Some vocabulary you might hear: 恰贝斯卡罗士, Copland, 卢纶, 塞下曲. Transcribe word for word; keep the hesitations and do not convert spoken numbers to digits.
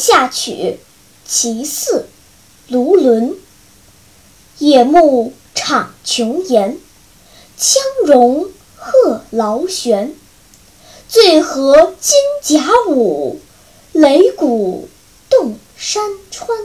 下曲其四卢纶，野木敞穹岩，羌戎贺劳旋。醉和金甲舞，擂鼓动山川。